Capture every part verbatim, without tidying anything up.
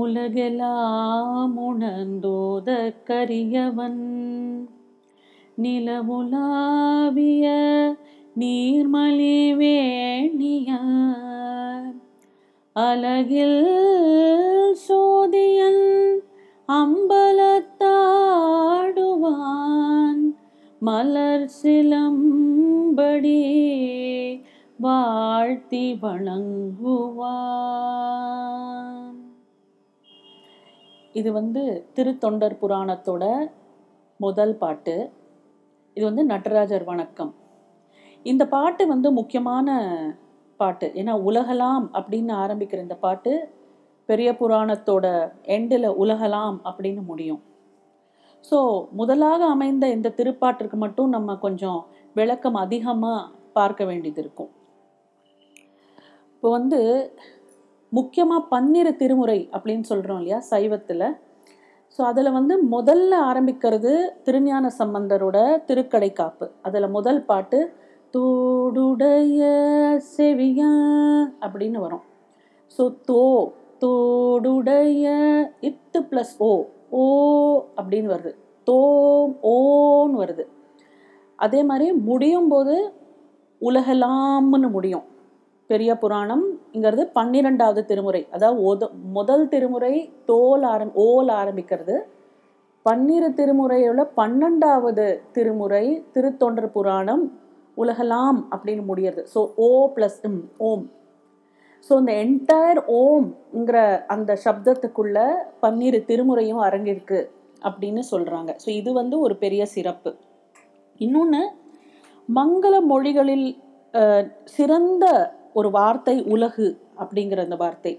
உலகெலாம் உணர்ந்தோத கரியவன் நிலவுலாவிய நீர்மலி வேணியார் அலகில் சோதியன் அம்பலத்தாடுவான் மலர் சிலம்படி வாழ்த்தி வணங்குவான். இது வந்து திருத்தொண்டர் புராணத்தோட முதல் பாட்டு. இது வந்து நடராஜர் வணக்கம். இந்த பாட்டு வந்து முக்கியமான பாட்டு. ஏன்னா உலகலாம் அப்படின்னு ஆரம்பிக்கிற இந்த பாட்டு பெரிய புராணத்தோட எண்டில் உலகலாம் அப்படின்னு முடியும். ஸோ முதலாக அமைந்த இந்த திருப்பாட்டிற்கு மட்டும் நம்ம கொஞ்சம் விளக்கம் அதிகமாக பார்க்க வேண்டியது இருக்கும். இப்போ வந்து முக்கியமாக பன்னிரு திருமுறை அப்படின்னு சொல்கிறோம் இல்லையா சைவத்தில். ஸோ அதில் வந்து முதல்ல ஆரம்பிக்கிறது திருஞான சம்பந்தரோட திருக்கடை காப்பு. அதில் முதல் பாட்டு தோடுடைய செவியா அப்படின்னு வரும். ஸோ தோ தோடுடைய இத்து ப்ளஸ் ஓ ஓ அப்படின்னு வருது, தோம் ஓன்னு வருது. அதே மாதிரி முடியும் போது உலகலாம்னு முடியும். பெரிய புராணம் இங்கிறது பன்னிரெண்டாவது திருமுறை. அதாவது முதல் திருமுறை தோல் ஆரம் ஓல் ஆரம்பிக்கிறது. பன்னிரு திருமுறையுள்ள பன்னெண்டாவது திருமுறை திருத்தொண்டர் புராணம் உலகலாம் அப்படின்னு முடியறது. ஸோ ஓ பிளஸ் இம் ஓம். ஸோ இந்த என்டையர் ஓம்ங்கிற அந்த சப்தத்துக்குள்ள பன்னிரு திருமுறையும் அரங்கிருக்கு அப்படின்னு சொல்கிறாங்க. ஸோ இது வந்து ஒரு பெரிய சிறப்பு. இன்னொன்று, மங்கள மொழிகளில் சிறந்த ஒரு வார்த்தை உலகு அப்படிங்கிற அந்த வார்த்தை.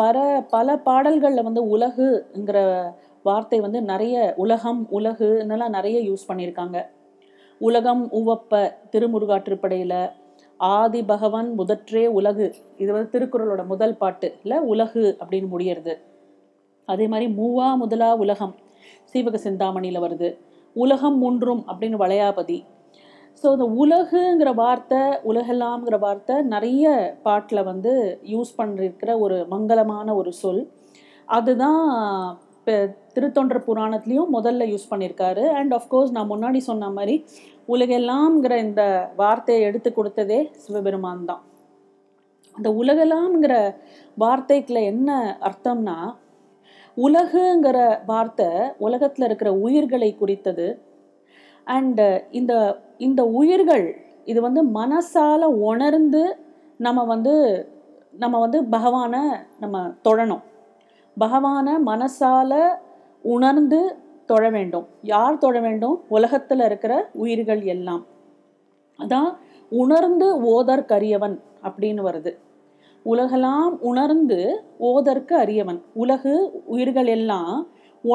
பல பல பாடல்களில் வந்து உலகுங்கிற வார்த்தை வந்து நிறைய, உலகம் உலகுன்னெல்லாம் நிறைய யூஸ் பண்ணியிருக்காங்க. உலகம் உவப்ப திருமுருகாற்றுப்படையில், ஆதி பகவான் முதற்றே உலகு, இது வந்து திருக்குறளோட முதல் பாட்டு இல்லை, உலகு அப்படின்னு முடியறது. அதே மாதிரி மூவா முதலா உலகம் சீவக சிந்தாமணியில் வருது. உலகம் மூன்றும் அப்படின்னு வளையாபதி. ஸோ இந்த உலகுங்கிற வார்த்தை, உலகெல்லாம்ங்கிற வார்த்தை நிறைய பாட்டில் வந்து யூஸ் பண்ணிருக்கிற ஒரு மங்களமான ஒரு சொல். அதுதான் இப்போ திருத்தொண்டர் புராணத்துலேயும் முதல்ல யூஸ் பண்ணியிருக்காரு. அண்ட் ஆஃப்கோர்ஸ் நான் முன்னாடி சொன்ன மாதிரி உலகெல்லாம்ங்கிற இந்த வார்த்தையை எடுத்து கொடுத்ததே சிவபெருமான் தான். அந்த உலகெல்லாம்ங்கிற வார்த்தைக்குள்ள என்ன அர்த்தம்னா, உலகுங்கிற வார்த்தை உலகத்தில் இருக்கிற உயிர்களை குறித்தது. அண்டு இந்த இந்த உயிர்கள் இது வந்து மனசால் உணர்ந்து நம்ம வந்து நம்ம வந்து பகவானை நம்ம தொழணும். பகவானை மனசால் உணர்ந்து தொழ வேண்டும். யார் தொழ வேண்டும்? உலகத்தில் இருக்கிற உயிர்கள் எல்லாம். அதான் உணர்ந்து ஓதற்கு அரியவன் அப்படின்னு வருது. உலகெல்லாம் உணர்ந்து ஓதற்கு அரியவன். உலகு உயிர்கள் எல்லாம்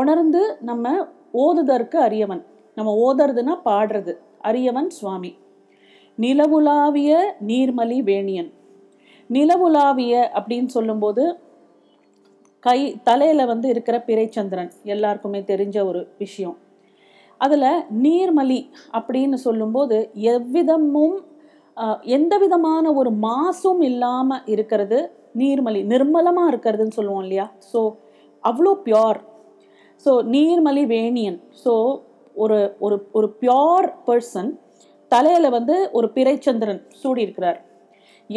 உணர்ந்து நம்ம ஓதுதற்கு அரியவன். நம்ம ஓதுறதுன்னா பாடுறது. அரியவன் சுவாமி. நிலவுலாவிய நீர்மலி வேணியன். நிலவுலாவிய அப்படின்னு சொல்லும்போது கை தலையில் வந்து இருக்கிற பிறைச்சந்திரன் எல்லாருக்குமே தெரிஞ்ச ஒரு விஷயம். அதில் நீர்மலி அப்படின்னு சொல்லும்போது எவ்விதமும் எந்த விதமான ஒரு மாசும் இல்லாமல் இருக்கிறது. நீர்மலி நிர்மலமாக இருக்கிறதுன்னு சொல்லுவோம் இல்லையா. ஸோ அவ்வளோ பியோர். ஸோ நீர்மலி வேணியன். ஸோ ஒரு ஒரு ஒரு பியோர் பர்சன், தலையில் வந்து ஒரு பிறைச்சந்திரன் சூடியிருக்கிறார்.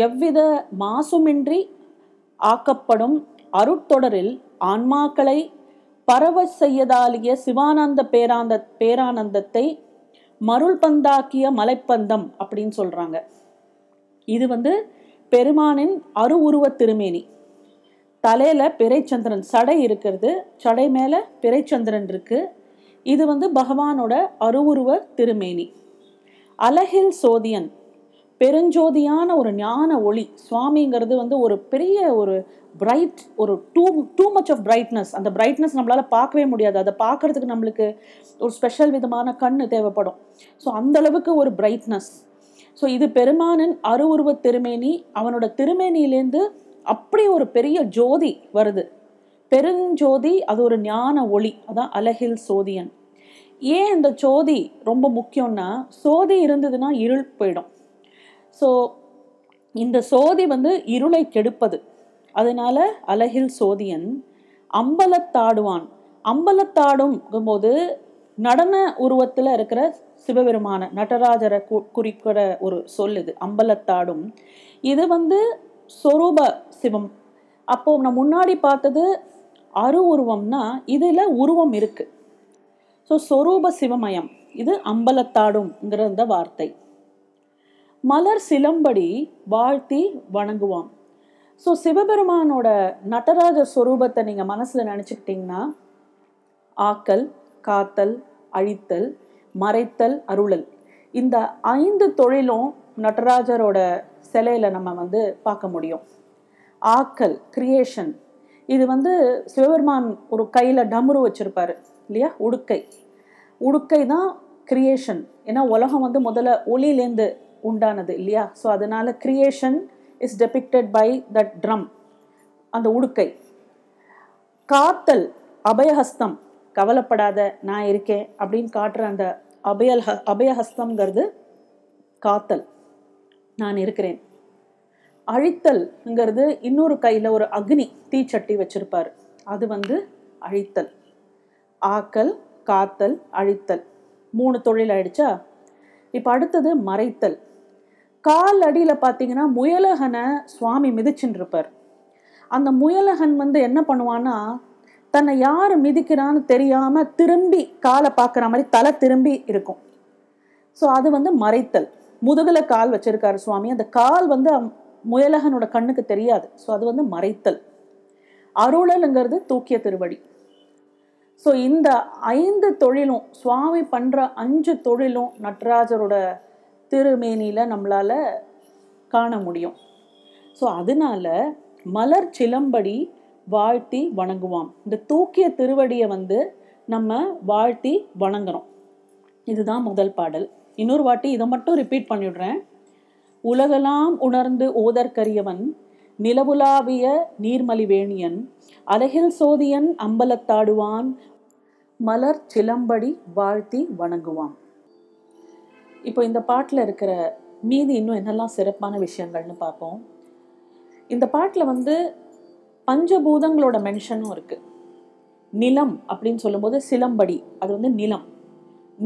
எவ்வித மாசுமின்றி ஆக்கப்படும் அருட்தொடரில் ஆன்மாக்களை பரவ செய்யதாலிய சிவானந்த பேராந்த பேரானந்தத்தை மருள் பந்தாக்கிய மலைப்பந்தம் அப்படின்னு சொல்கிறாங்க. இது வந்து பெருமானின் அரு உருவ திருமேனி. தலையில் பிறைச்சந்திரன் சடை இருக்கிறது, சடை மேலே பிறைச்சந்திரன் இருக்குது. இது வந்து பகவானோட அருவுருவ திருமேனி. அலகில் சோதியன், பெருஞ்சோதியான ஒரு ஞான ஒளி. சுவாமிங்கிறது வந்து ஒரு பெரிய ஒரு பிரைட், ஒரு too too much of brightness. அந்த பிரைட்னஸ் நம்மளால் பார்க்கவே முடியாது. அதை பார்க்குறதுக்கு நம்மளுக்கு ஒரு ஸ்பெஷல் விதமான கண் தேவைப்படும். ஸோ அந்தளவுக்கு ஒரு பிரைட்னஸ். ஸோ இது பெருமானின் அருவுருவ திருமேனி. அவனோட திருமேனியிலேருந்து அப்படி ஒரு பெரிய ஜோதி வருது, பெருஞ்சோதி. அது ஒரு ஞான ஒளி. அதான் அலகில் சோதியன். ஏன் இந்த ஜோதி ரொம்ப முக்கியம்னா, சோதி இருந்ததுன்னா இருள் போயிடும். ஸோ இந்த சோதி வந்து இருளை கெடுப்பது. அதனால அலகில் சோதியன் அம்பலத்தாடுவான். அம்பலத்தாடும் போது நடன உருவத்துல இருக்கிற சிவபெருமான நடராஜரை குறிக்கிற ஒரு சொல் இது அம்பலத்தாடும். இது வந்து சொரூப சிவம். அப்போ நம்ம முன்னாடி பார்த்தது அரு உருவம்னா இதுல உருவம் இருக்கு. ஸோ சொரூப சிவமயம் இது அம்பலத்தாடும்ங்கிற இந்த வார்த்தை. மலர் சிலம்படி வாழ்த்தி வணங்குவான். ஸோ சிவபெருமானோட நடராஜர் சொரூபத்தை நீங்கள் மனசில் நினச்சிக்கிட்டிங்கன்னா ஆக்கல், காத்தல், அழித்தல், மறைத்தல், அருளல் இந்த ஐந்து தொழிலும் நடராஜரோட சிலையில் நம்ம வந்து பார்க்க முடியும். ஆக்கல், கிரியேஷன், இது வந்து சிவபெருமான் ஒரு கையில் டமுரு வச்சுருப்பார் இல்லையா, உடுக்கை. உடுக்கை தான் கிரியேஷன். ஏன்னா உலகம் வந்து முதல்ல ஒளியிலேருந்து உண்டானது இல்லையா. ஸோ அதனால் creation is depicted by that drum, அந்த உடுக்கை. காத்தல், அபயஹஸ்தம், கவலைப்படாத நான் இருக்கேன் அப்படின்னு காட்டுற அந்த அபயல் அபயஹஸ்தம்ங்கிறது காத்தல், நான் இருக்கிறேன். அழித்தல்ங்கிறது இன்னொரு கையில் ஒரு அக்னி தீச்சட்டி வச்சிருப்பார், அது வந்து அழித்தல். ஆக்கல், காத்தல், அழித்தல் மூணு தொழில் ஆயிடுச்சா. இப்போ அடுத்தது மறைத்தல். கால் அடியில் பார்த்தீங்கன்னா முயலகனை சுவாமி மிதிச்சுன்னு இருப்பார். அந்த முயலகன் வந்து என்ன பண்ணுவான்னா தன்னை யார் மிதிக்கிறான்னு தெரியாமல் திரும்பி காலை பார்க்குற மாதிரி தலை திரும்பி இருக்கும். ஸோ அது வந்து மறைத்தல். முதுகில் கால் வச்சிருக்காரு சுவாமி, அந்த கால் வந்து முயலகனோட கண்ணுக்கு தெரியாது. ஸோ அது வந்து மறைத்தல். அருளலுங்கிறது தூக்கிய திருவடி. ஸோ இந்த ஐந்து தொழிலும் சுவாமி பண்ணுற அஞ்சு தொழிலும் நடராஜரோட திருமேனியில் நம்மளால் காண முடியும். ஸோ அதனால மலர் சிலம்படி வாழ்த்தி வணங்குவான். இந்த தூக்கிய திருவடியை வந்து நம்ம வாழ்த்தி வணங்குறோம். இதுதான் முதல் பாடல். இன்னொரு வாட்டி இதை மட்டும் ரிப்பீட் பண்ணிவிடுறேன். உலகெல்லாம் உணர்ந்து ஓதற்கரியவன், நிலவுலாவிய நீர்மலிவேணியன், அலகில் சோதியன் அம்பலத்தாடுவான், மலர் சிலம்படி வாழ்த்தி வணங்குவான். இப்போ இந்த பாட்டில் இருக்கிற மீதி இன்னும் என்னெல்லாம் சிறப்பான விஷயங்கள்னு பார்ப்போம். இந்த பாட்டில் வந்து பஞ்சபூதங்களோட மென்ஷனும் இருக்குது. நிலம் அப்படின்னு சொல்லும்போது சிலம்படி அது வந்து நிலம்.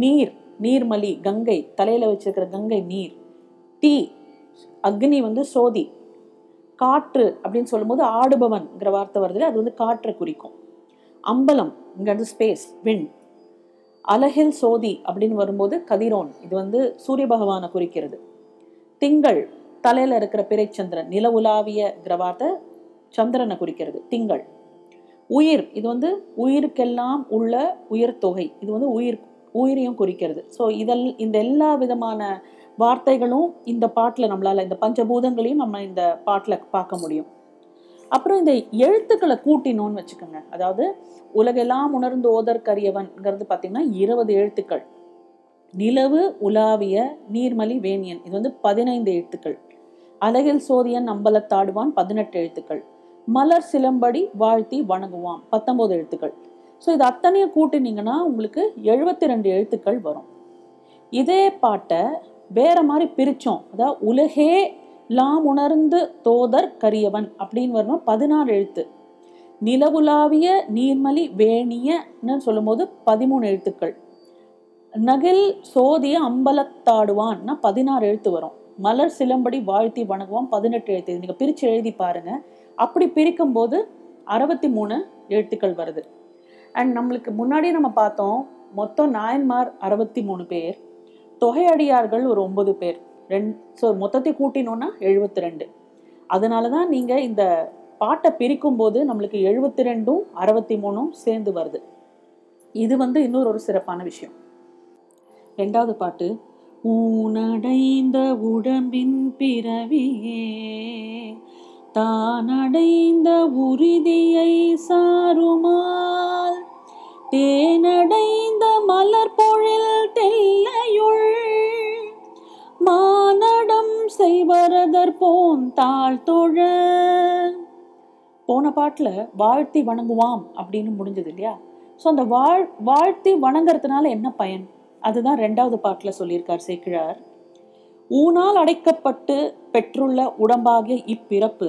நீர், நீர்மலி கங்கை, தலையில் வச்சிருக்கிற கங்கை நீர். தீ, அக்னி வந்து சோதி. காற்று அப்படின்னு சொல்லும்போது ஆடுபவன்கிற வார்த்தை வருதுல, அது வந்து காற்றை குறிக்கும். அம்பலம் இங்கிறது ஸ்பேஸ், விண். அலகில் சோதி அப்படின்னு வரும்போது கதிரோன், இது வந்து சூரிய பகவானை குறிக்கிறது. திங்கள், தலையில் இருக்கிற பிறைச்சந்திரன். நில உலாவியங்கிற வார்த்தை சந்திரனை குறிக்கிறது, திங்கள். உயிர், இது வந்து உயிருக்கெல்லாம் உள்ள உயிர் தொகை, இது வந்து உயிர் உயிரையும் குறிக்கிறது. ஸோ இதெல் இந்த எல்லா விதமான வார்த்தைகளும் இந்த பாட்டில் நம்மளால், இந்த பஞ்சபூதங்களையும் நம்ம இந்த பாட்டில் பார்க்க முடியும். அப்புறம் இந்த எழுத்துக்களை கூட்டினோன்னு வச்சுக்கோங்க. அதாவது உலகெல்லாம் உணர்ந்து ஓதற்கரியவன்கிறது பார்த்திங்கன்னா இருபது எழுத்துக்கள். நிலவு உலாவிய நீர்மலி வேணியன் இது வந்து பதினைந்து எழுத்துக்கள். அலகில் சோதியன் அம்பலத்தாடுவான் பதினெட்டு எழுத்துக்கள். மலர் சிலம்படி வாழ்த்தி வணங்குவான் பத்தொம்போது எழுத்துக்கள். ஸோ இது அத்தனையும் கூட்டினீங்கன்னா உங்களுக்கு எழுபத்தி ரெண்டு எழுத்துக்கள் வரும். இதே பாட்டை வேற மாதிரி பிரித்தோம். அதாவது உலகே லாம் உணர்ந்து தோதர் கரியவன் அப்படின்னு வரணும் பதினாறு எழுத்து. நிலவுலாவிய நீர்மலி வேணியன்னு சொல்லும்போது பதிமூணு எழுத்துக்கள். நகில் சோதிய அம்பலத்தாடுவான்னா பதினாறு எழுத்து வரும். மலர் சிலம்படி வாழ்த்தி வணங்குவான் பதினெட்டு எழுத்து. இது நீங்கள் பிரித்து எழுதி பாருங்கள். அப்படி பிரிக்கும்போது அறுபத்தி மூணு எழுத்துக்கள் வருது. அண்ட் நம்மளுக்கு முன்னாடியே நம்ம பார்த்தோம் மொத்தம் நாயன்மார் அறுபத்தி மூணு பேர், தொகையடியார்கள் ஒரு ஒன்பது பேர், ரெண்டு. ஸோ மொத்தத்தை கூட்டினோன்னா எழுபத்தி ரெண்டு. அதனால தான் நீங்கள் இந்த பாட்டை பிரிக்கும்போது நம்மளுக்கு எழுபத்தி ரெண்டும் அறுபத்தி மூணும் சேர்ந்து வருது. இது வந்து இன்னொரு ஒரு சிறப்பான விஷயம். ரெண்டாவது பாட்டு, ஊனடைந்த உடம்பின் பிறவியே தானடைந்த உறுதியை சாருமால், தேனடைந்த மலர் பொழில் தெல்லையுள், மானடம் செய்வரதர் போன் தாழ் தொழ. போன பாட்டில் வாழ்த்தி வணங்குவாம் அப்படின்னு முடிஞ்சது இல்லையா. ஸோ அந்த வாழ் வாழ்த்தி வணங்குறதுனால என்ன பயன், அதுதான் ரெண்டாவது பாட்டில் சொல்லியிருக்கார் சேக்கிழார். ஊனால் அடைக்கப்பட்டு பெற்றுள்ள உடம்பாகிய இப்பிறப்பு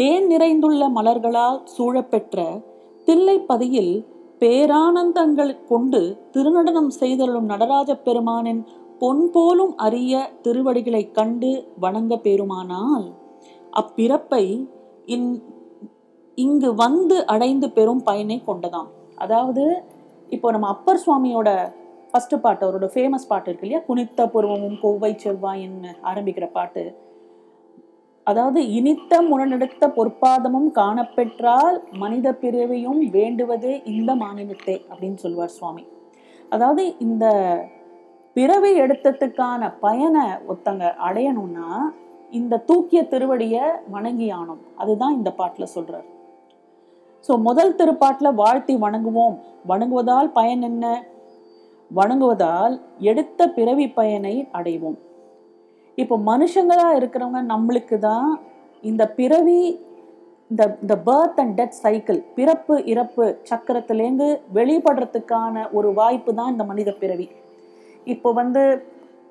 தேன் நிறைந்துள்ள மலர்களால் சூழப்பெற்ற தில்லைப்பதியில் பேரானந்தங்கள் கொண்டு திருநடனம் செய்தருளும் நடராஜ பெருமானின் பொன் போலும் அரிய திருவடிகளை கண்டு வணங்க பெறுமானால் அப்பிறப்பை இன் இங்கு வந்து அடைந்து பெறும் பயனை கொண்டதாம். அதாவது இப்போ நம்ம அப்பர் சுவாமியோட ஃபர்ஸ்ட் பாட்டு, அவரோட ஃபேமஸ் பாட்டு இருக்கு இல்லையா, குனித்த புருவமும் கோவை செவ்வாயின்னு ஆரம்பிக்கிற பாட்டு. அதாவது இனித்த முரணெடுத்த பொற்பாதமும் காணப்பெற்றால் மனித பிறவியும் வேண்டுவதே இந்த மானினத்தை அப்படின்னு சொல்லுவார் சுவாமி. அதாவது இந்த பிறவி எடுத்ததுக்கான பயனை ஒருத்தங்க அடையணும்னா இந்த தூக்கிய திருவடியை வணங்கி ஆனும். அதுதான் இந்த பாட்டில் சொல்றார். ஸோ முதல் திருப்பாட்டில் வாழ்த்தி வணங்குவோம். வணங்குவதால் பயன் என்ன? வணங்குவதால் எடுத்த பிறவி பயனை அடைவோம். இப்போ மனுஷங்களா இருக்கிறவங்க நம்மளுக்கு தான் இந்த பிறவி, இந்த இந்த பர்த் அண்ட் டெத் சைக்கிள், பிறப்பு இறப்பு சக்கரத்திலேருந்து வெளிப்படுறதுக்கான ஒரு வாய்ப்பு தான் இந்த மனித பிறவி. இப்போ வந்து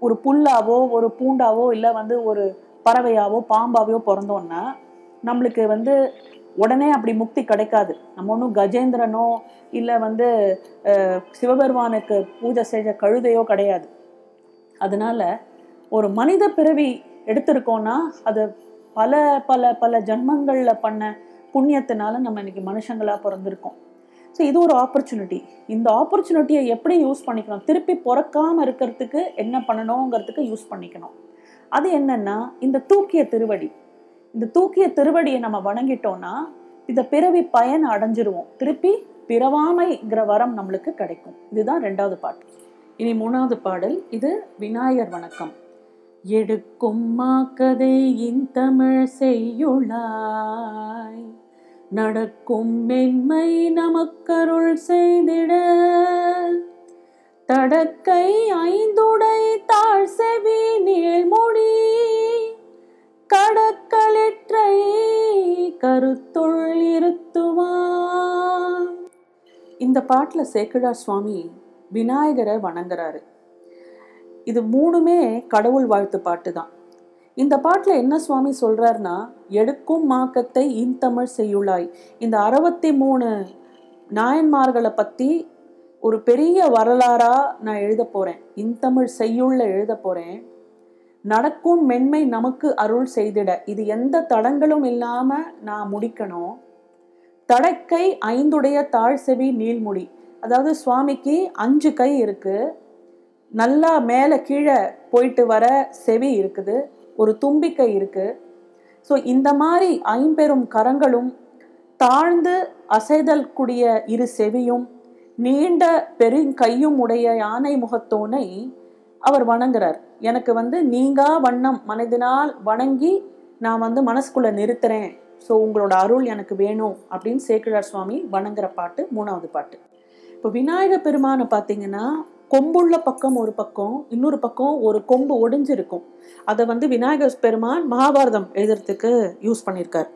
ஒரு புல்லாவோ ஒரு பூண்டாவோ இல்லை வந்து ஒரு பறவையாவோ பாம்பாவையோ பிறந்தோன்னா நம்மளுக்கு வந்து உடனே அப்படி முக்தி கிடைக்காது. நம்ம ஒன்றும் கஜேந்திரனோ இல்லை வந்து சிவபெருமானுக்கு பூஜை செய்த கழுதையோ கிடையாது. அதனால ஒரு மனித பிறவி எடுத்திருக்கோன்னா அது பல பல பல ஜன்மங்களில் பண்ண புண்ணியத்தினால நம்ம இன்னைக்கு மனுஷங்களாக பிறந்திருக்கோம். ஸோ இது ஒரு ஆப்பர்ச்சுனிட்டி. இந்த ஆப்பர்ச்சுனிட்டியை எப்படி யூஸ் பண்ணிக்கணும், திருப்பி பிறக்காமல் இருக்கிறதுக்கு என்ன பண்ணணுங்கிறதுக்கு யூஸ் பண்ணிக்கணும். அது என்னன்னா இந்த தூக்கிய திருவடி. இந்த தூக்கிய திருவடியை நம்ம வணங்கிட்டோம்னா இந்த பிறவி பயன் அடைஞ்சிருவோம். திருப்பி பிறவாமைங்கிற வரம் நம்மளுக்கு கிடைக்கும். இதுதான் ரெண்டாவது பாட்டு. இனி மூணாவது பாடல். இது விநாயகர் வணக்கம். எடுக்கும் மாக்கதை இன் தமிழ் செய்யுளாய், நடக்கும் மென்மை நமக்கருள் செய்திட, தடக்கை ஐந்துடை தாழ் செவி நீழ்மொழி, கடற்கலற்றை கருத்துள் இருத்துவான். இந்த பாட்டில் சேக்கிழார் சுவாமி விநாயகரை வணங்குறாரு. இது மூணுமே கடவுள் வாழ்த்து பாட்டு தான். இந்த பாட்டில் என்ன சுவாமி சொல்கிறாருன்னா, எடுக்கும் மாக்கத்தை இன்தமிழ் செய்யுள்ளாய். இந்த அறுபத்தி மூணு நாயன்மார்களை பற்றி ஒரு பெரிய வரலாறாக நான் எழுத போகிறேன், இன்தமிழ் செய்யுள்ள எழுத போகிறேன். நடக்கும் மென்மை நமக்கு அருள் செய்திட, இது எந்த தடங்களும் இல்லாமல் நான் முடிக்கணும். தடக்கை ஐந்துடைய தாழ் செவி நீள்முடி, அதாவது சுவாமிக்கு அஞ்சு கை இருக்குது, நல்லா மேலே கீழே போயிட்டு வர செவி இருக்குது, ஒரு தும்பிக்கை இருக்குது. ஸோ இந்த மாதிரி ஐம்பெரும் கரங்களும், தாழ்ந்து அசைதல் கூடிய இரு செவியும், நீண்ட பெருங்கையும் உடைய யானை முகத்தோனை அவர் வணங்குறார். எனக்கு வந்து நீங்கா வண்ணம் மனதினால் வணங்கி நான் வந்து மனசுக்குள்ளே நிறுத்துறேன், ஸோ உங்களோட அருள் எனக்கு வேணும் அப்படின்னு சேக்கிழார் சுவாமி வணங்குற பாட்டு மூணாவது பாட்டு. இப்போ விநாயக பெருமானை பார்த்தீங்கன்னா கொம்புள்ள பக்கம் ஒரு பக்கம், இன்னொரு பக்கம் ஒரு கொம்பு ஒடிஞ்சிருக்கும். அதை வந்து விநாயகர் பெருமான் மகாபாரதம் எழுதுறதுக்கு யூஸ் பண்ணியிருக்கார்.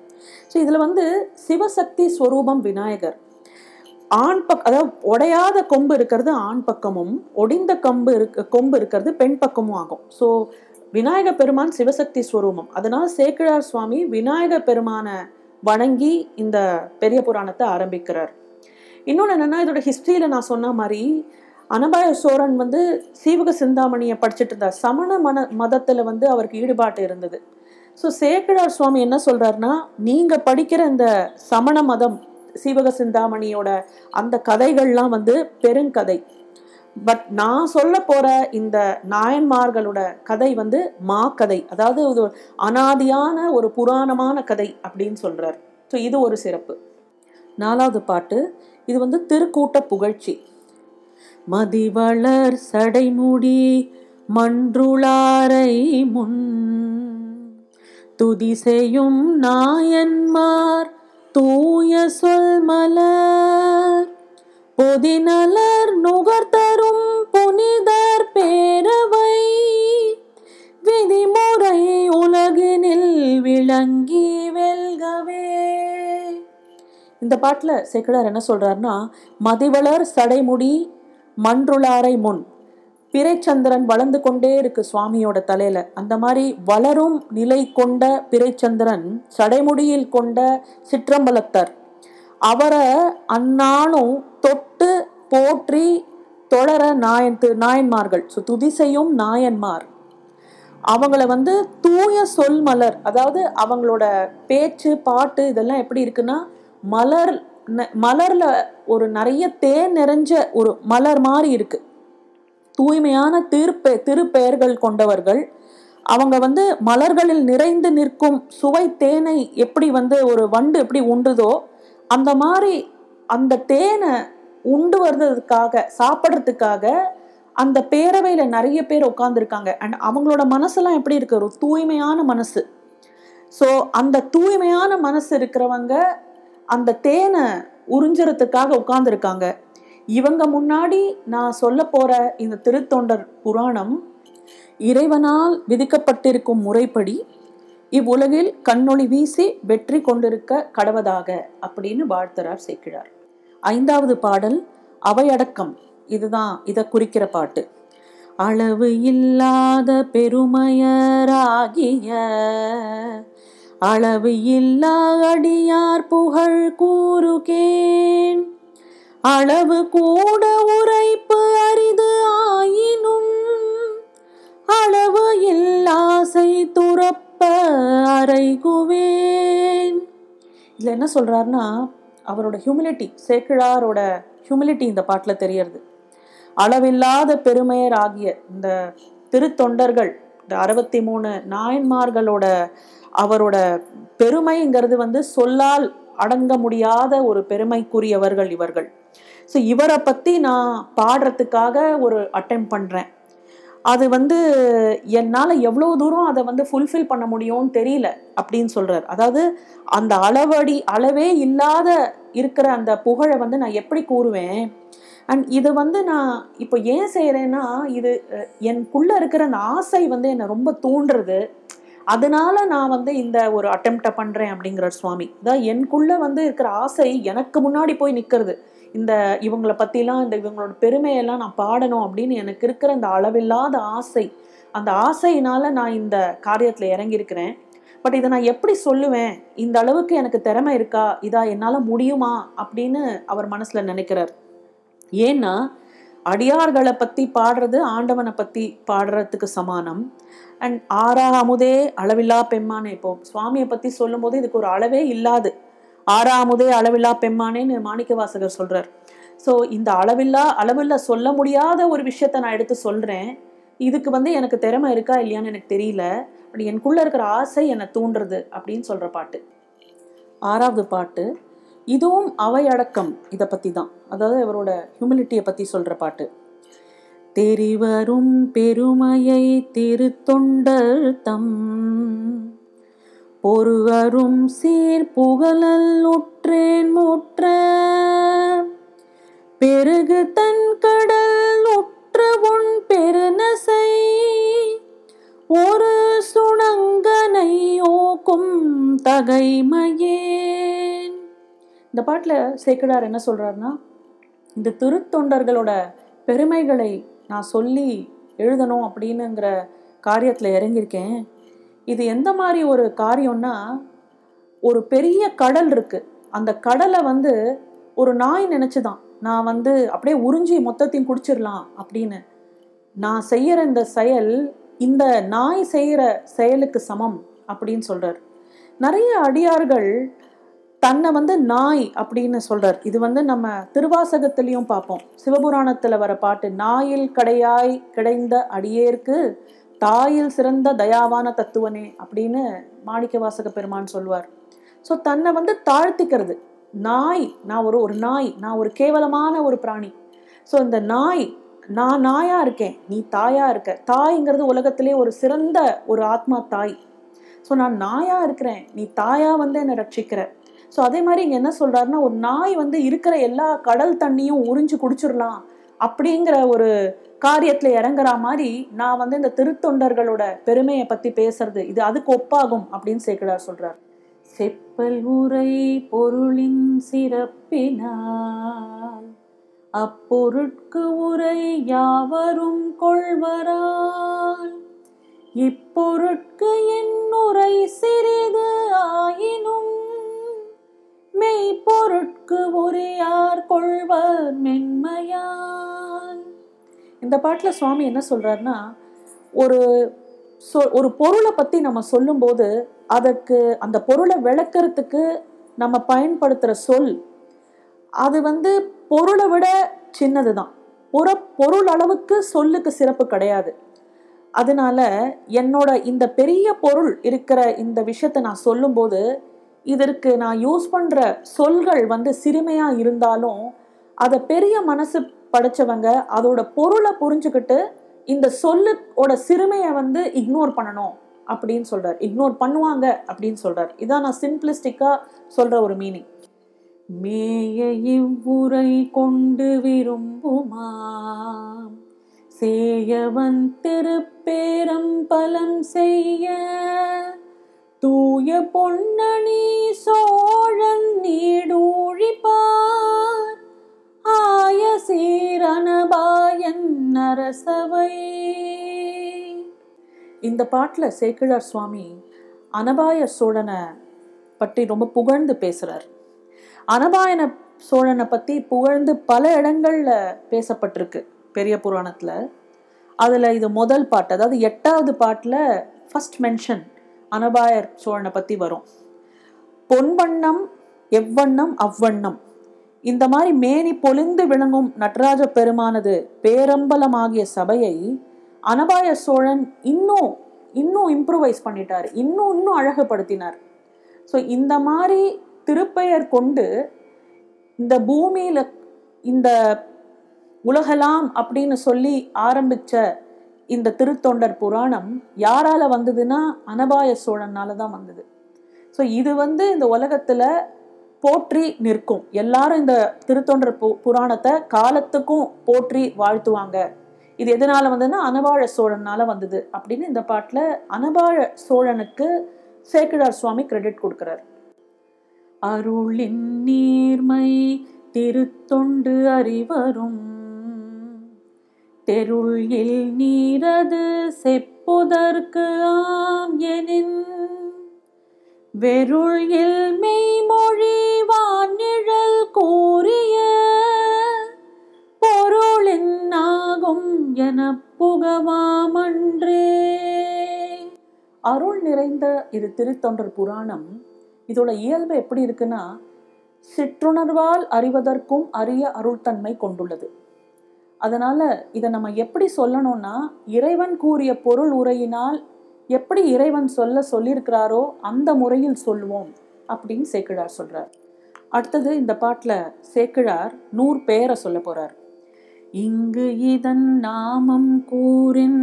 ஸோ இதில் வந்து சிவசக்தி ஸ்வரூபம் விநாயகர். ஆண் பக்கம், அதாவது உடையாத கொம்பு இருக்கிறது ஆண் பக்கமும், ஒடிந்த கம்பு இருக்க கொம்பு இருக்கிறது பெண் பக்கமும் ஆகும். ஸோ விநாயக பெருமான் சிவசக்தி ஸ்வரூபம். அதனால் சேக்கிழார் சுவாமி விநாயக பெருமானை வணங்கி இந்த பெரிய புராணத்தை ஆரம்பிக்கிறார். இன்னொன்று என்னென்னா, இதோட ஹிஸ்ட்ரியில் நான் சொன்ன மாதிரி அனபாய சோழன் வந்து சீவக சிந்தாமணியை படிச்சுட்டு இருந்தார். சமண மன மதத்தில் வந்து அவருக்கு ஈடுபாட்டு இருந்தது. ஸோ சேக்கிழார் சுவாமி என்ன சொல்கிறாருன்னா, நீங்கள் படிக்கிற இந்த சமண மதம் சீவக சிந்தாமணியோட அந்த கதைகள்லாம் வந்து பெருங்கதை, பட் நான் சொல்ல போற இந்த நாயன்மார்களோட கதை வந்து மா கதை, அதாவது ஒரு அனாதியான ஒரு புராணமான கதை அப்படின்னு சொல்றார். ஸோ இது ஒரு சிறப்பு. நாலாவது பாட்டு இது வந்து திருக்கூட்ட புகழ்ச்சி. மதிவளர் சடைமுடி மன்றுளாரை முன் துதி செய்யும் நாயன்மார் தூய சொல் மலர் பொதிநலர் நுகர்தரும் புனிதர் பேரவை விதிமுறை உலகினில் விளங்கி வெல்கவே. இந்த பாட்டில் சேக்கிழார் என்ன சொல்றாருன்னா, மதிவளர் சடைமுடி மன்றுளாரை முன் பிறைச்சந்திரன் வளர்ந்து கொண்டே இருக்கு சுவாமியோட தலையில. அந்த மாதிரி வளரும் நிலை கொண்ட பிறைச்சந்திரன் சடைமுடியில் கொண்ட சிற்றம்பலத்தர் அவரை அந்நாளும் தொட்டு போற்றி தொடர நாயன் திரு நாயன்மார்கள் ஸோ துதிசையும் நாயன்மார் அவங்கள வந்து தூய சொல் மலர், அதாவது அவங்களோட பேச்சு பாட்டு இதெல்லாம் எப்படி இருக்குன்னா மலர் மலர்ல ஒரு நிறைய தேன் நிறைஞ்ச ஒரு மலர் மாதிரி இருக்கு. தூய்மையான திருப்பெ திருப்பெயர்கள் கொண்டவர்கள் அவங்க வந்து மலர்களில் நிறைந்து நிற்கும் சுவை தேனை எப்படி வந்து ஒரு வண்டு எப்படி உண்டுதோ அந்த மாதிரி அந்த தேனை உண்டு வர்றதுக்காக சாப்பிட்றதுக்காக அந்த பேரவையில நிறைய பேர் உட்கார்ந்துருக்காங்க. அண்ட் அவங்களோட மனசெல்லாம் எப்படி இருக்கு, ஒரு தூய்மையான மனசு. ஸோ அந்த தூய்மையான மனசு இருக்கிறவங்க அந்த தேனை உறிஞ்சுறதுக்காக உட்கார்ந்துருக்காங்க. இவங்க முன்னாடி நான் சொல்ல போற இந்த திருத்தொண்டர் புராணம் இறைவனால் விதிக்கப்பட்டிருக்கும் முறைப்படி இவ்வுலகில் கண்ணொளி வீசி வெற்றி கொண்டிருக்க கடவதாக அப்படின்னு வாழ்த்துறார் சேக்கிழார். ஐந்தாவது பாடல் அவையடக்கம். இதுதான் இதை குறிக்கிற பாட்டு. அளவு இல்லாத பெருமையராகிய அளவு இல்லா அடியார் புகழ் கூறுகேன் அளவு கூட உரைப்பு அரிது ஆயினும் அளவு இல்லாசை துறப்ப அறைகுவேன். இதில் என்ன சொல்றாருன்னா அவரோட ஹியூமிலிட்டி, சேக்கிழாரோட ஹியூமிலிட்டி இந்த பாட்டில் தெரியறது. அளவில்லாத பெருமையர் ஆகிய இந்த திருத்தொண்டர்கள், இந்த அறுபத்தி மூணு நாயன்மார்களோட அவரோட பெருமைங்கிறது வந்து சொல்லால் அடங்க முடியாத ஒரு பெருமைக்குரியவர்கள் இவர்கள். ஸோ இவரை பற்றி நான் பாடுறதுக்காக ஒரு அட்டெம்ப் பண்ணுறேன். அது வந்து என்னால் எவ்வளோ தூரம் அதை வந்து ஃபுல்ஃபில் பண்ண முடியும்னு தெரியல அப்படின்னு சொல்கிறார். அதாவது அந்த அளவடி அளவே இல்லாத இருக்கிற அந்த புகழை வந்து நான் எப்படி கூறுவேன், அண்ட் இதை வந்து நான் இப்போ ஏன் செய்கிறேன்னா இது எனக்குள்ளே இருக்கிற அந்த ஆசை வந்து என்னை ரொம்ப தூண்டுறது, அதனால நான் வந்து இந்த ஒரு அட்டெம்ப்டை பண்ணுறேன் அப்படிங்கிறார் சுவாமி. அதான் எனக்குள்ளே வந்து இருக்கிற ஆசை எனக்கு முன்னாடி போய் நிற்கிறது. இந்த இவங்களை பற்றிலாம் இந்த இவங்களோட பெருமையெல்லாம் நான் பாடணும் அப்படின்னு எனக்கு இருக்கிற இந்த அளவில்லாத ஆசை, அந்த ஆசையினால் நான் இந்த காரியத்தில் இறங்கியிருக்கிறேன். பட் இதை நான் எப்படி சொல்லுவேன், இந்த அளவுக்கு எனக்கு திறமை இருக்கா, இதா என்னால் முடியுமா அப்படின்னு அவர் மனசில் நினைக்கிறார். ஏன்னா அடியார்களை பற்றி பாடுறது ஆண்டவனை பற்றி பாடுறதுக்கு சமானம். அண்ட் ஆறா அமுதே அளவில்லா பெம்மானே, இப்போ சுவாமியை பற்றி சொல்லும்போது இதுக்கு ஒரு அளவே இல்லாது ஆறா அமுதே அளவில்லா பெம்மானேன்னு மாணிக்கவாசகர் சொல்கிறார். ஸோ இந்த அளவில்லா அளவில்லா சொல்ல முடியாத ஒரு விஷயத்தை நான் எடுத்து சொல்கிறேன். இதுக்கு வந்து எனக்கு திறமை இருக்கா இல்லையான்னு எனக்கு தெரியல, பட் எனக்குள்ளே இருக்கிற ஆசை என்னை தூண்டுறது அப்படின்னு சொல்கிற பாட்டு. ஆறாவது பாட்டு இதுவும் அவையடக்கம், இதை பற்றி தான், அதாவது அவரோட ஹியூமிலிட்டியை பற்றி சொல்கிற பாட்டு. தெரிவரும் பெருமையை திருத்தொண்டர் தம் பொருவரும் சீர் புகழல் உற்றேன் முற்ற பெருகு தன் கடல் உற்ற உன் பெருநசை ஒரு சுணங்கனை ஓக்கும் தகைமையே. இந்த பாட்டில் சேக்கிழார் என்ன சொல்கிறாருன்னா இந்த திருத்தொண்டர்களோட பெருமைகளை நான் சொல்லி எழுதணும் அப்படின்னுங்கிற காரியத்தில் இறங்கியிருக்கேன். இது எந்த மாதிரி ஒரு காரியம்னா, ஒரு பெரிய கடல் இருக்குது, அந்த கடலை வந்து ஒரு நாய் நினச்சிதான் நான் வந்து அப்படியே உறிஞ்சி மொத்தத்தையும் குடிச்சிடலாம் அப்படின்னு நான் செய்கிற இந்த செயல் இந்த நாய் செய்கிற செயலுக்கு சமம் அப்படின்னு சொல்கிறார். நிறைய அடியார்கள் தன்னை வந்து நாய் அப்படின்னு சொல்கிறார். இது வந்து நம்ம திருவாசகத்திலையும் பார்ப்போம். சிவபுராணத்தில் வர பாட்டு, நாயில் கடையாய் கிடைந்த அடியேற்கு தாயில் சிறந்த தயாவான தத்துவனே அப்படின்னு மாணிக்கவாசக பெருமான் சொல்வார். ஸோ தன்னை வந்து தாழ்த்திக்கிறது. நாய், நான் ஒரு ஒரு நாய், நான் ஒரு கேவலமான ஒரு பிராணி. ஸோ இந்த நாய், நான் நாயாக இருக்கேன், நீ தாயாக இருக்க. தாய்ங்கிறது உலகத்திலே ஒரு சிறந்த ஒரு ஆத்மா தாய். ஸோ நான் நாயாக இருக்கிறேன், நீ தாயாக வந்து என்னை ரட்சிக்கிற. ஸோ அதே மாதிரி இங்கே என்ன சொல்கிறாருன்னா ஒரு நாய் வந்து இருக்கிற எல்லா கடல் தண்ணியும் உறிஞ்சு குடிச்சிடலாம் அப்படிங்கிற ஒரு காரியத்தில் இறங்குற மாதிரி நான் வந்து இந்த திருத்தொண்டர்களோட பெருமையை பற்றி பேசுறது இது அதுக்கு ஒப்பாகும் அப்படின்னு சேக்கிழார் சொல்கிறார். செப்பல் உரை பொருளின் சிறப்பினால் அப்பொருட்கு உரை யாவரும் கொள்வரால் இப்பொருட்கு என்னுரை சிறிது ஆயினும் மெய்ப்பொருட்கு உரையார் கொள்வர் மென்மையால். இந்த பாட்டில் சுவாமி என்ன சொல்றாருன்னா, ஒரு சொ ஒரு பொருளை பற்றி நம்ம சொல்லும்போது அதற்கு அந்த பொருளை விளக்கிறதுக்கு நம்ம பயன்படுத்துகிற சொல் அது வந்து பொருளை விட சின்னது தான். புற பொருள் அளவுக்கு சொல்லுக்கு சிறப்பு கிடையாது. அதனால என்னோட இந்த பெரிய பொருள் இருக்கிற இந்த விஷயத்தை நான் சொல்லும்போது இதற்கு நான் யூஸ் பண்ணுற சொல்கள் வந்து சிறுமையாக இருந்தாலும் அதை பெரிய மனசு படைச்சவங்க அதோட பொருளை புரிஞ்சுக்கிட்டு இந்த சொல்லோட சிறுமையை வந்து இக்னோர் பண்ணணும் அப்படின்னு சொல்றார். இக்னோர் பண்ணுவாங்க அப்படின்னு சொல்றார். இதான் நான் சிம்பிளிஸ்டிக்கா சொல்ற ஒரு மீனிங். மேய இவ்வுரை கொண்டு விரும்புமா சேயவன் திருப்பேரம் பலம் செய்ய தூய பொன்னணி சோழன் நீடூழிப்பார் ஆய சீரணபாயன் அரசவை. இந்த பாட்டில் சேக்கிழார் சுவாமி அனபாய சோழனை பற்றி ரொம்ப புகழ்ந்து பேசுகிறார். அனபாயன சோழனை பற்றி புகழ்ந்து பல இடங்களில் பேசப்பட்டிருக்கு பெரிய புராணத்தில். அதில் இது முதல் பாட்டு, அதாவது எட்டாவது பாட்டில் ஃபர்ஸ்ட் மென்ஷன் அனபாய சோழனை பற்றி வரும். பொன்வண்ணம் எவ்வண்ணம் அவ்வண்ணம் இந்த மாதிரி மேனி பொலிந்து விளங்கும் நடராஜ பெருமானது பேரம்பலமாகிய சபையை அனபாய சோழன் இன்னும் இன்னும் இம்ப்ரூவைஸ் பண்ணிட்டார், இன்னும் இன்னும் அழகுபடுத்தினார். ஸோ இந்த மாதிரி திருப்பெயர் கொண்டு இந்த பூமியில் இந்த உலகலாம் அப்படின்னு சொல்லி ஆரம்பித்த இந்த திருத்தொண்டர் புராணம் யாரால் வந்ததுன்னா அனபாய சோழனால் தான் வந்தது. ஸோ இது வந்து இந்த உலகத்தில் போற்றி நிற்கும். எல்லாரும் இந்த திருத்தொண்டர் பு புராணத்தை காலத்துக்கும் போற்றி வாழ்த்துவாங்க. இது எதனால வந்ததுன்னா அனபாழ சோழனால வந்தது அப்படின்னு இந்த பாட்டில் அனபாழ சோழனுக்கு சேக்கிழார் சுவாமி கிரெடிட் கொடுக்கிறார். அருளின் நீர்மை திருத்தொண்டு அறிவரும் தெருளில் நீரது செப்புதற்கு ஆம் எனின் வெருளில் மெய்மொழி வானிழல் கூறிய பொருளின்னாகும் என புகவாமன்றே. அருள் நிறைந்த இது திருத்தொண்டர் புராணம். இதோட இயல்பு எப்படி இருக்குன்னா, சிற்றுணர்வால் அறிவதற்கும் அரிய அருள்தன்மை கொண்டுள்ளது. அதனால இதை நம்ம எப்படி சொல்லணும்னா, இறைவன் கூறிய பொருள் உரையினால் எப்படி இறைவன் சொல்ல சொல்லியிருக்கிறாரோ அந்த முறையில் சொல்லுவோம் அப்படின்னு சேக்கிழார் சொல்றார். அடுத்தது இந்த பாட்டில் சேக்கிழார் நூறு பேரை சொல்ல போறார். இங்கு இதன் நாமம் கூறின்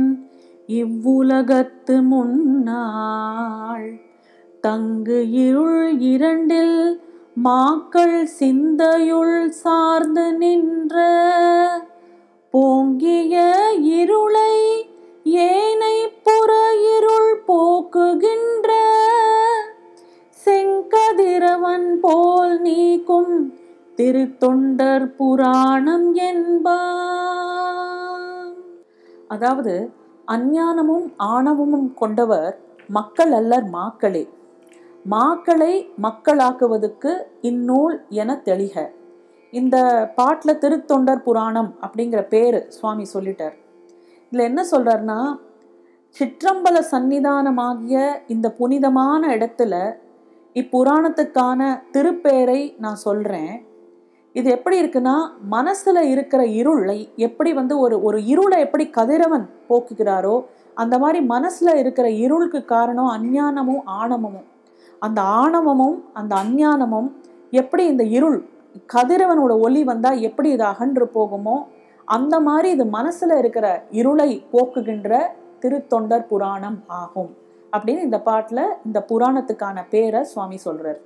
இவ்வுலகத்து முன்னாள் தங்கு இருள் இரண்டில் மாக்கள் சிந்தையுள் சார்ந்து நின்ற பொங்கிய இருளை ஏனை புற இருள் போக்குகின்ற செங்கதிரவன் போல் நீக்கும் திருத்தொண்டர் புராணம் என்பார். அதாவது அஞ்ஞானமும் ஆணவமும் கொண்டவர் மக்கள் அல்லர் மாக்களே. மாக்களை மக்களாக்குவதற்கு இந்நூல் என தெளிக. இந்த பாட்டில் திருத்தொண்டர் புராணம் அப்படிங்கிற பேரு சுவாமி சொல்லிட்டார். இதில் என்ன சொல்கிறார்னா, சிற்றம்பல சன்னிதானமாகிய இந்த புனிதமான இடத்துல இப்புராணத்துக்கான திருப்பேரை நான் சொல்கிறேன். இது எப்படி இருக்குன்னா, மனசில் இருக்கிற இருளை எப்படி வந்து ஒரு ஒரு இருளை எப்படி கதிரவன் போக்குகிறாரோ அந்த மாதிரி மனசில் இருக்கிற இருளுக்கு காரணம் அஞ்ஞானமும் ஆணவமும். அந்த ஆணவமும் அந்த அஞ்ஞானமும் எப்படி இந்த இருள் கதிரவனோட ஒளி வந்தால் எப்படி இது அகன்று போகுமோ அந்த மாதிரி இது மனசில் இருக்கிற இருளை போக்குகின்ற திருத்தொண்டர் புராணம் ஆகும் அப்படின்னு இந்த பாட்டில் இந்த புராணத்துக்கான பேரை சுவாமி சொல்கிறார்.